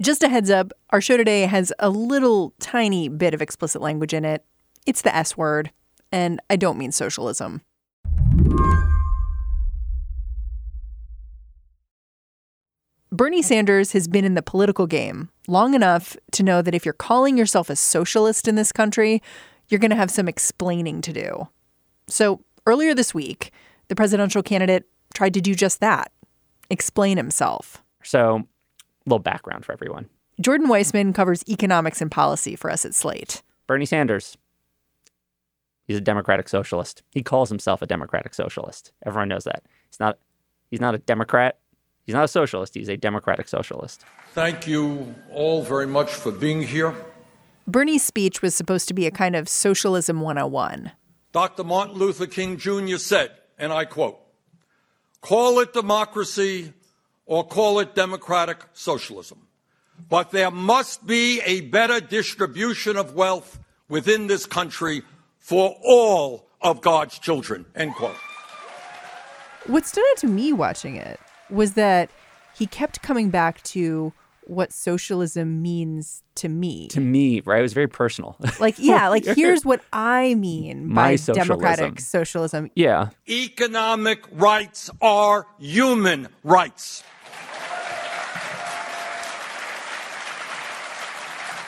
Just a heads up, our show today has a little tiny bit of explicit language in it. It's the S word, and I don't mean socialism. Bernie Sanders has been in the political game long enough to know that if you're calling yourself a socialist in this country, you're going to have some explaining to do. So earlier this week, the presidential candidate tried to do just that, explain himself. So little background for everyone. Jordan Weissman covers economics and policy for us at Slate. Bernie Sanders. He's a democratic socialist. He calls himself a democratic socialist. Everyone knows that. He's not a Democrat. He's not a socialist. He's a democratic socialist. Thank you all very much for being here. Bernie's speech was supposed to be a kind of socialism 101. Dr. Martin Luther King Jr. said, and I quote, "Call it democracy or call it democratic socialism. But there must be a better distribution of wealth within this country for all of God's children," end quote. What stood out to me watching it was that he kept coming back to what socialism means to me. To me, right? It was very personal. Here's what I mean by democratic socialism. Yeah. Economic rights are human rights.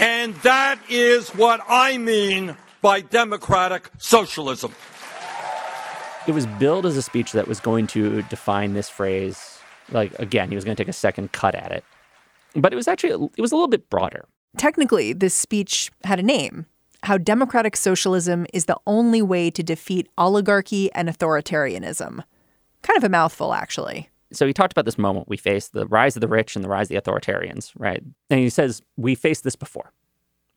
And that is what I mean by democratic socialism. It was billed as a speech that was going to define this phrase. Again, he was going to take a second cut at it. But it was a little bit broader. Technically, this speech had a name. How democratic socialism is the only way to defeat oligarchy and authoritarianism. Kind of a mouthful, actually. So he talked about this moment we face, the rise of the rich and the rise of the authoritarians, right? And he says, we faced this before,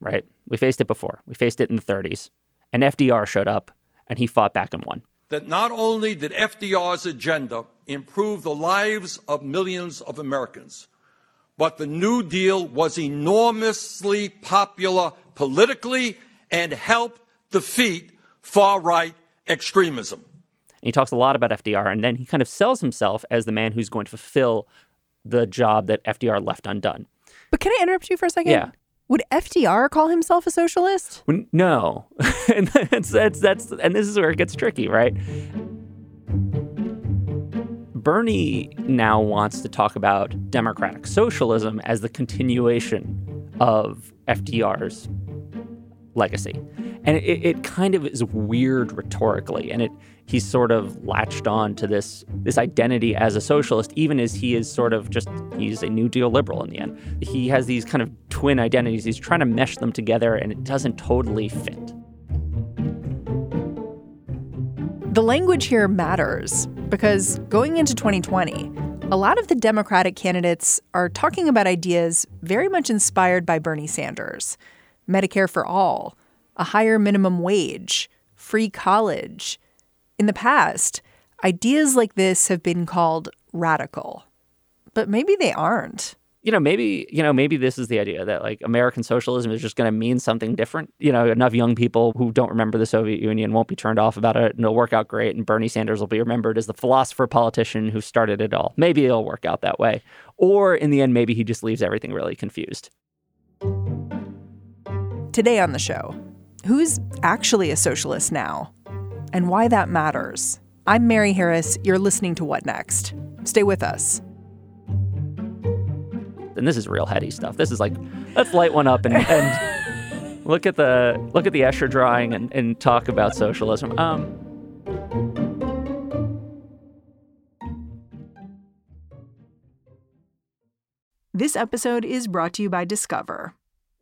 right? We faced it before. We faced it in the 30s. And FDR showed up, and he fought back and won. That not only did FDR's agenda improve the lives of millions of Americans, but the New Deal was enormously popular politically and helped defeat far-right extremism. And he talks a lot about FDR, and then he kind of sells himself as the man who's going to fulfill the job that FDR left undone. But can I interrupt you for a second? Yeah. Would FDR call himself a socialist? No. And and this is where it gets tricky, right? Bernie now wants to talk about democratic socialism as the continuation of FDR's legacy. And it kind of is weird rhetorically. And he's sort of latched on to this identity as a socialist, even as he is sort of he's a New Deal liberal in the end. He has these kind of twin identities. He's trying to mesh them together, and it doesn't totally fit. The language here matters because going into 2020, a lot of the Democratic candidates are talking about ideas very much inspired by Bernie Sanders. Medicare for all, a higher minimum wage, free college. In the past, ideas like this have been called radical, but maybe they aren't. Maybe this is the idea that American socialism is just going to mean something different. Enough young people who don't remember the Soviet Union won't be turned off about it, and it'll work out great. And Bernie Sanders will be remembered as the philosopher politician who started it all. Maybe it'll work out that way. Or in the end, maybe he just leaves everything really confused. Today on the show, who's actually a socialist now and why that matters? I'm Mary Harris. You're listening to What Next? Stay with us. And this is real heady stuff. This is let's light one up and look at the Escher drawing and talk about socialism. This episode is brought to you by Discover.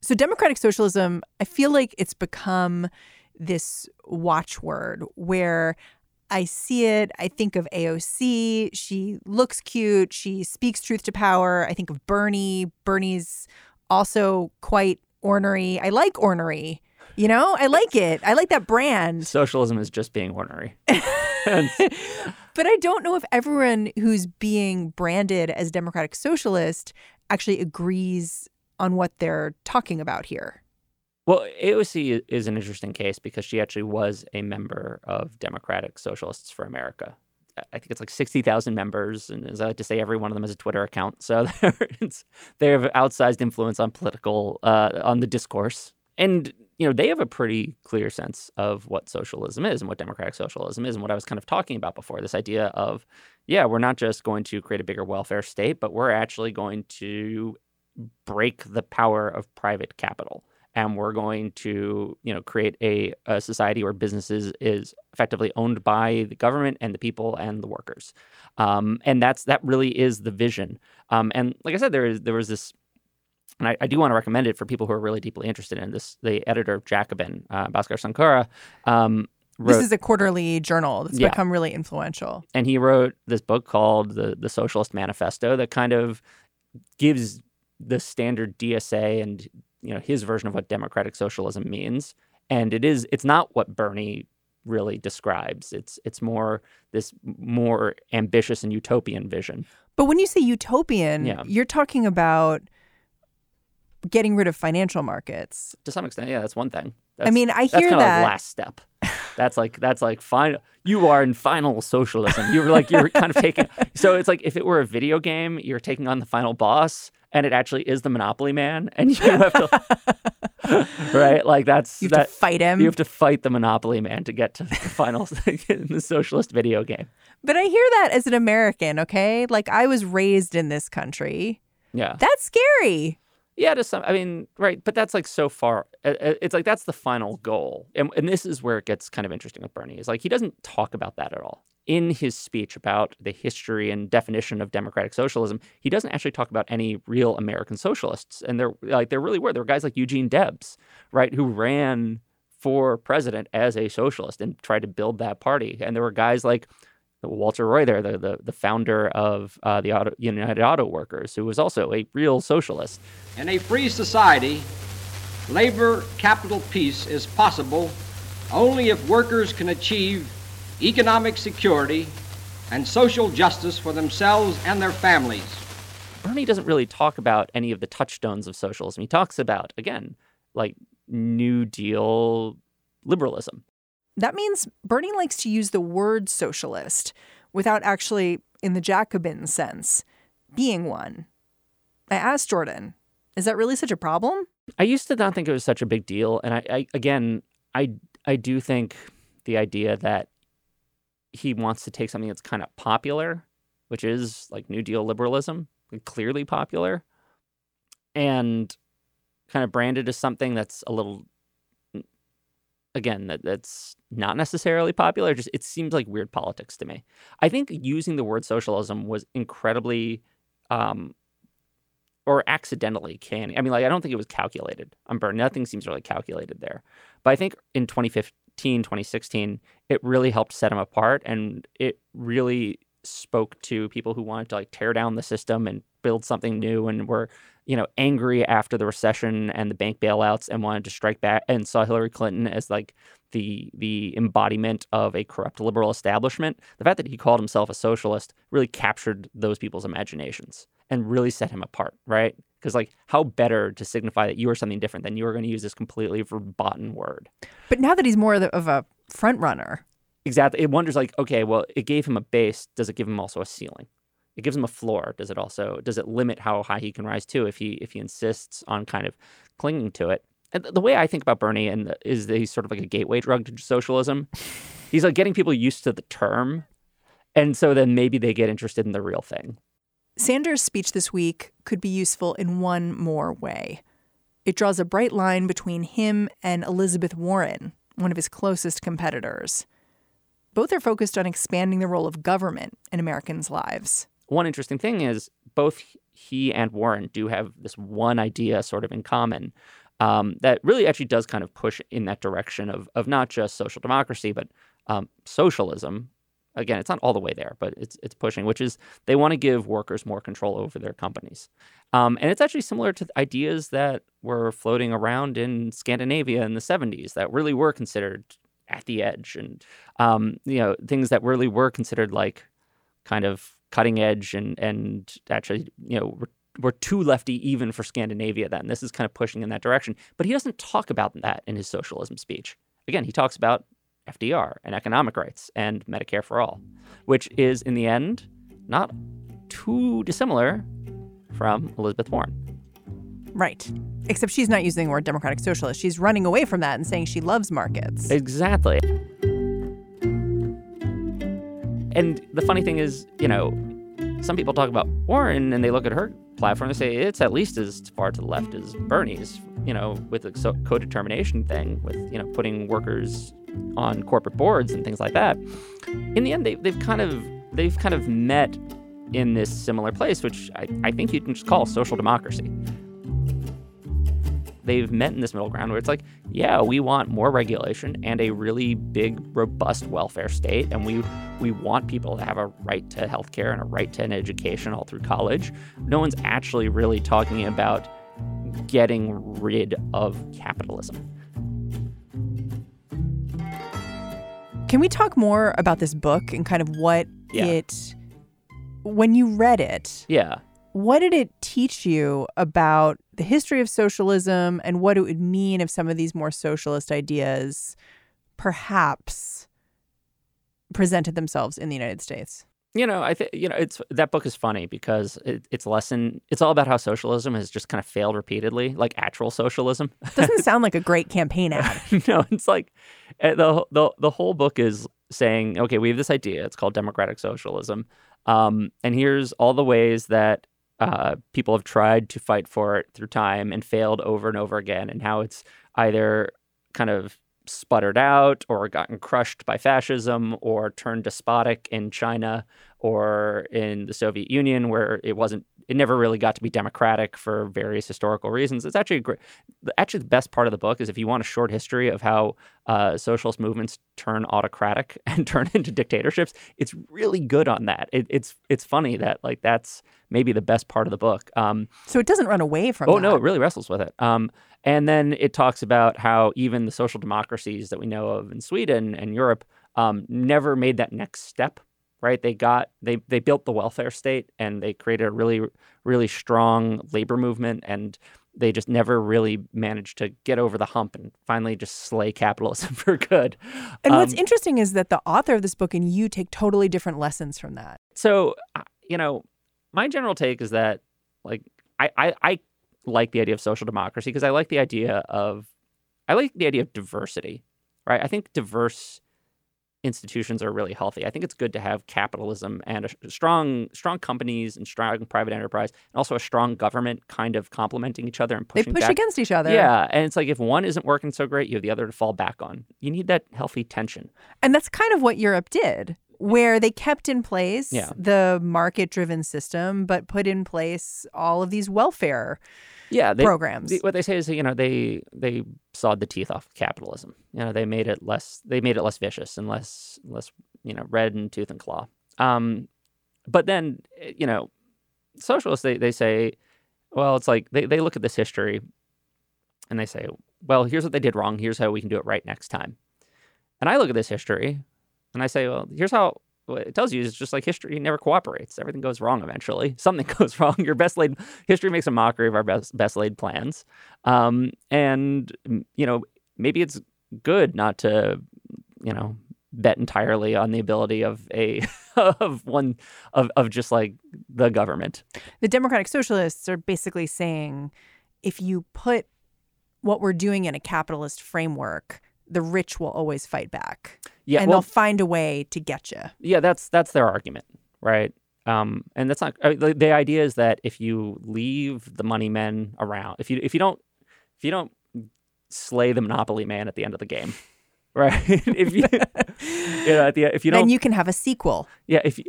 So democratic socialism, I feel like it's become this watchword where I see it. I think of AOC. She looks cute. She speaks truth to power. I think of Bernie. Bernie's also quite ornery. I like ornery. You know, I like it. I like that brand. Socialism is just being ornery. But I don't know if everyone who's being branded as democratic socialist actually agrees on what they're talking about here. Well, AOC is an interesting case because she actually was a member of Democratic Socialists for America. I think it's like 60,000 members, and as I like to say, every one of them has a Twitter account. So they have outsized influence on political, on the discourse. And, you know, they have a pretty clear sense of what socialism is and what democratic socialism is and what I was kind of talking about before, this idea of, yeah, we're not just going to create a bigger welfare state, but we're actually going to break the power of private capital. And we're going to, you know, create a society where businesses is effectively owned by the government and the people and the workers. And that really is the vision. And like I said, there was this, and I do want to recommend it for people who are really deeply interested in this. The editor of Jacobin, Bhaskar Sankara, wrote, this is a quarterly journal that's become really influential. And he wrote this book called The Socialist Manifesto that kind of gives the standard DSA and, you know, his version of what democratic socialism means. And it's not what Bernie really describes. It's more this more ambitious and utopian vision. But when you say utopian, you're talking about getting rid of financial markets. To some extent, yeah, that's one thing. That's, I mean, I hear that. That's kind of last step. That's like final. You are in final socialism. You're kind of taking. So it's like if it were a video game, you're taking on the final boss, and it actually is the Monopoly Man, and you have to right, like that's you have to fight him. You have to fight the Monopoly Man to get to the final thing in the socialist video game. But I hear that as an American, okay? Like I was raised in this country. Yeah, that's scary. Yeah, to some, I mean, right, but that's like so far. It's like that's the final goal. And this is where it gets kind of interesting with Bernie. Is like he doesn't talk about that at all. In his speech about the history and definition of democratic socialism, he doesn't actually talk about any real American socialists. And there were guys like Eugene Debs, right, who ran for president as a socialist and tried to build that party. And there were guys like Walter Reuther, the founder of the United Auto Workers, who was also a real socialist. In a free society, labor-capital peace is possible only if workers can achieve economic security and social justice for themselves and their families. Bernie doesn't really talk about any of the touchstones of socialism. He talks about, again, like New Deal liberalism. That means Bernie likes to use the word socialist without actually, in the Jacobin sense, being one. I asked Jordan, is that really such a problem? I used to not think it was such a big deal. And I do think the idea that he wants to take something that's kind of popular, which is like New Deal liberalism, clearly popular, and kind of branded as something that's a little... Again, that's not necessarily popular. Just it seems like weird politics to me. I think using the word socialism was incredibly or accidentally canny. I mean, like I don't think it was calculated on Bernie. Nothing seems really calculated there. But I think in 2015, 2016, it really helped set him apart. And it really spoke to people who wanted to like tear down the system and build something new and were, you know, angry after the recession and the bank bailouts and wanted to strike back and saw Hillary Clinton as like the embodiment of a corrupt liberal establishment. The fact that he called himself a socialist really captured those people's imaginations and really set him apart, right? Because like how better to signify that you are something different than you are going to use this completely verboten word. But now that he's more of a front runner. Exactly. It wonders like, okay, well, it gave him a base. Does it give him also a ceiling? It gives him a floor. Does it limit how high he can rise to if he insists on kind of clinging to it? And the way I think about Bernie is that he's sort of like a gateway drug to socialism. He's like getting people used to the term. And so then maybe they get interested in the real thing. Sanders' speech this week could be useful in one more way. It draws a bright line between him and Elizabeth Warren, one of his closest competitors. Both are focused on expanding the role of government in Americans' lives. One interesting thing is both he and Warren do have this one idea sort of in common that really actually does kind of push in that direction of not just social democracy, but socialism. Again, it's not all the way there, but it's pushing, which is they want to give workers more control over their companies. And it's actually similar to ideas that were floating around in Scandinavia in the 70s that really were considered at the edge and, things that really were considered like kind of cutting edge and actually, were too lefty even for Scandinavia then. This is kind of pushing in that direction. But he doesn't talk about that in his socialism speech. Again, he talks about FDR and economic rights and Medicare for all, which is in the end not too dissimilar from Elizabeth Warren. Right. Except she's not using the word democratic socialist. She's running away from that and saying she loves markets. Exactly. And the funny thing is, some people talk about Warren and they look at her platform and they say it's at least as far to the left as Bernie's, with the co-determination thing, with, putting workers on corporate boards and things like that. In the end, they've kind of met in this similar place, which I think you can just call social democracy. They've met in this middle ground where it's like, yeah, we want more regulation and a really big, robust welfare state. And we want people to have a right to healthcare and a right to an education all through college. No one's actually really talking about getting rid of capitalism. Can we talk more about this book and kind of what it, when you read it, what did it teach you about the history of socialism and what it would mean if some of these more socialist ideas perhaps presented themselves in the United States? I think, it's that book is funny because it's all about how socialism has just kind of failed repeatedly, like actual socialism. Doesn't sound like a great campaign ad. No, it's like the whole book is saying, OK, we have this idea. It's called democratic socialism. And here's all the ways that people have tried to fight for it through time and failed over and over again, and how it's either kind of sputtered out or gotten crushed by fascism or turned despotic in China or in the Soviet Union, where it never really got to be democratic for various historical reasons. It's actually the best part of the book is if you want a short history of how socialist movements turn autocratic and turn into dictatorships, it's really good on that. It's funny that that's maybe the best part of the book. So it doesn't run away from that. No, it really wrestles with it. And then it talks about how even the social democracies that we know of in Sweden and Europe never made that next step. Right. They built the welfare state and they created a really, really strong labor movement, and they just never really managed to get over the hump and finally just slay capitalism for good. And what's interesting is that the author of this book and you take totally different lessons from that. So, my general take is that I like the idea of social democracy because I like the idea of diversity. Right. I think diverse institutions are really healthy. I think it's good to have capitalism and strong companies and strong private enterprise, and also a strong government kind of complementing each other and pushing back. They push against each other. Yeah, and it's if one isn't working so great, you have the other to fall back on. You need that healthy tension. And that's kind of what Europe did, where they kept in place the market-driven system, but put in place all of these welfare programs. What they say is, they sawed the teeth off of capitalism. They made it less vicious and less red in tooth and claw. But then, socialists, they say, well, it's they look at this history and they say, well, here's what they did wrong. Here's how we can do it right next time. And I look at this history and I say, well, here's how it tells you is just history never cooperates. Everything goes wrong eventually. Something goes wrong. Your history makes a mockery of our best laid plans. And, maybe it's good not to, bet entirely on the ability of the government. The democratic socialists are basically saying, if you put what we're doing in a capitalist framework, the rich will always fight back. Yeah, and they'll find a way to get you. Yeah, that's their argument, right? And that's not the idea is that if you leave the money men around, if you don't slay the monopoly man at the end of the game, right? Then you can have a sequel. Yeah, if you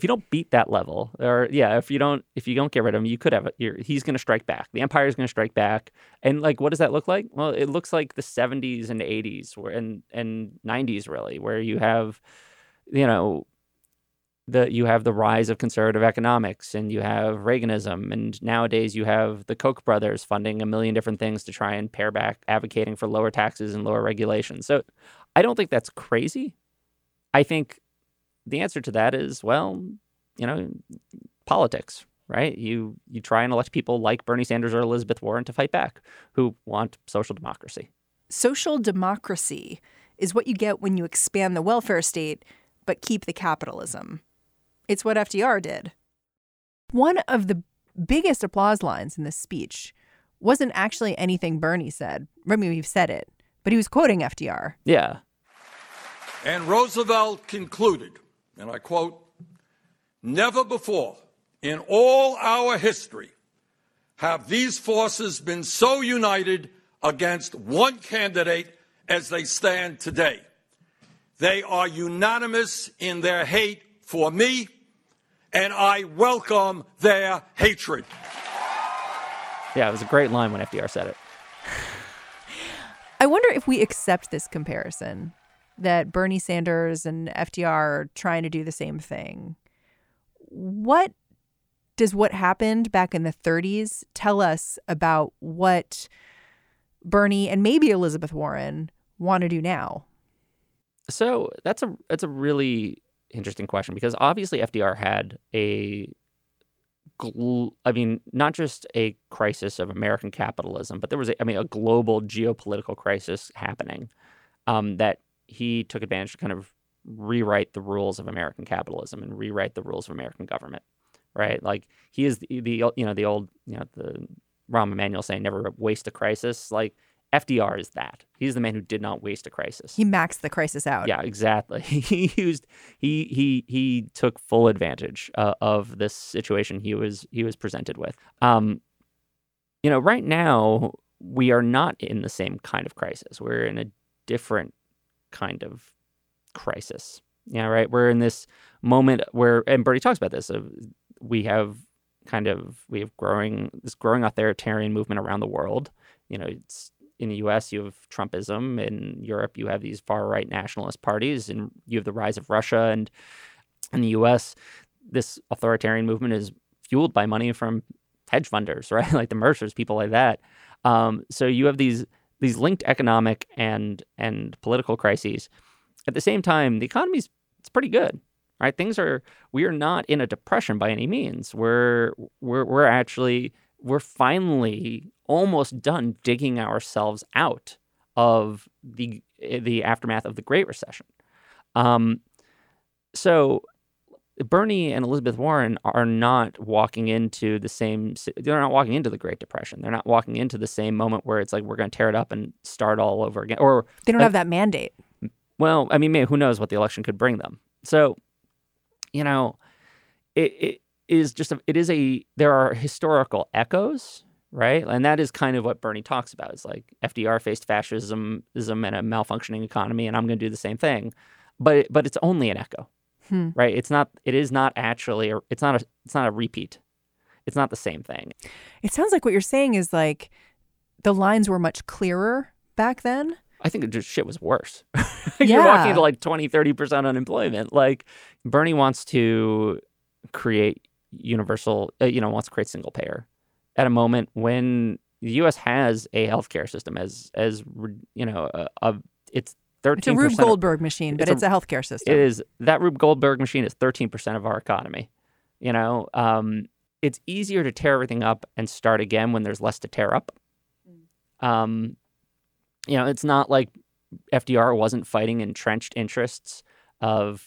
don't beat that level, or if you don't get rid of him, you could have he's going to strike back. The empire is going to strike back, and like, what does that look like? Well, it looks like the 70s and 80s and 90s really, where you have, you have the rise of conservative economics, and you have Reaganism, and nowadays you have the Koch brothers funding a million different things to try and pare back, advocating for lower taxes and lower regulations. So I don't think that's crazy. I think the answer to that is, politics, right? You try and elect people like Bernie Sanders or Elizabeth Warren to fight back, who want social democracy. Social democracy is what you get when you expand the welfare state but keep the capitalism. It's what FDR did. One of the biggest applause lines in this speech wasn't actually anything Bernie said. I mean, we've said it, but he was quoting FDR. Yeah. And Roosevelt concluded, and I quote, "Never before in all our history have these forces been so united against one candidate as they stand today. They are unanimous in their hate for me, and I welcome their hatred." Yeah, it was a great line when FDR said it. I wonder if we accept this comparison, that Bernie Sanders and FDR are trying to do the same thing. What does what happened back in the 30s tell us about what Bernie and maybe Elizabeth Warren want to do now? So that's a really interesting question, because obviously FDR had not just a crisis of American capitalism, but there was a global geopolitical crisis happening that he took advantage to kind of rewrite the rules of American capitalism and rewrite the rules of American government, right? Like, he is the old Rahm Emanuel saying, never waste a crisis. Like, FDR is that. He's the man who did not waste a crisis. He maxed the crisis out. Yeah, exactly. He took full advantage of this situation he was presented with. Right now we are not in the same kind of crisis. We're in a different kind of crisis. Yeah, right. We're in this moment where, and Bernie talks about this. We have this growing authoritarian movement around the world. It's. In the U.S., you have Trumpism. In Europe, you have these far-right nationalist parties. And you have the rise of Russia. And in the U.S., this authoritarian movement is fueled by money from hedge funders, right? Like the Mercers, people like that. So you have these linked economic and political crises. At the same time, the economy's pretty good, right? We are not in a depression by any means. We're finally almost done digging ourselves out of the aftermath of the Great Recession. So Bernie and Elizabeth Warren are not walking into they're not walking into the Great Depression. They're not walking into the same moment where it's like, we're going to tear it up and start all over again. Or they don't have that mandate. Well, maybe who knows what the election could bring them. So, there are historical echoes, right? And that is kind of what Bernie talks about. It's like, FDR faced fascism and a malfunctioning economy, and I'm going to do the same thing. But it's only an echo, right? It's not a repeat. It's not the same thing. It sounds like what you're saying is like the lines were much clearer back then. I think shit was worse. You're walking into like 20, 30% unemployment. Like, Bernie wants to create universal, wants to create single payer at a moment when the U.S. has a healthcare system as it's 13%. It's a Rube Goldberg machine, but it's a healthcare system. It is. That Rube Goldberg machine is 13% of our economy. It's easier to tear everything up and start again when there's less to tear up. It's not like FDR wasn't fighting entrenched interests of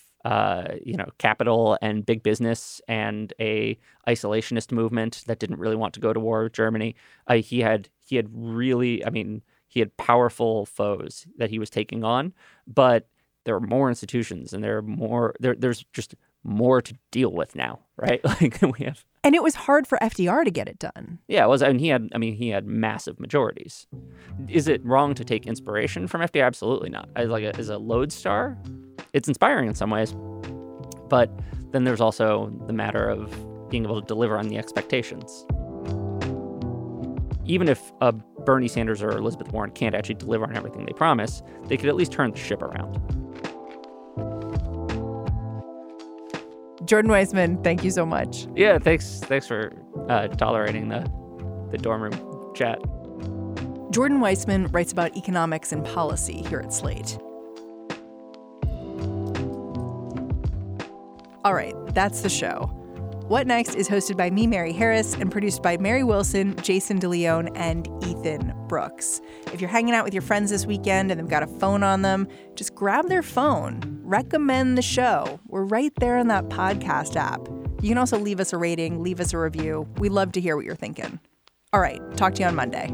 capital and big business and a isolationist movement that didn't really want to go to war with Germany. He had powerful foes that he was taking on, but there are more institutions and there's just more to deal with now, right? Like we have. And it was hard for FDR to get it done. Yeah, it was. He had massive majorities. Is it wrong to take inspiration from FDR? Absolutely not. As a lodestar, it's inspiring in some ways. But then there's also the matter of being able to deliver on the expectations. Even if Bernie Sanders or Elizabeth Warren can't actually deliver on everything they promise, they could at least turn the ship around. Jordan Weissman, thank you so much. Yeah, thanks for tolerating the dorm room chat. Jordan Weissman writes about economics and policy here at Slate. All right, that's the show. What Next is hosted by me, Mary Harris, and produced by Mary Wilson, Jason DeLeon, and Ethan Brooks. If you're hanging out with your friends this weekend and they've got a phone on them, just grab their phone, recommend the show. We're right there on that podcast app. You can also leave us a rating, leave us a review. We love to hear what you're thinking. All right, talk to you on Monday.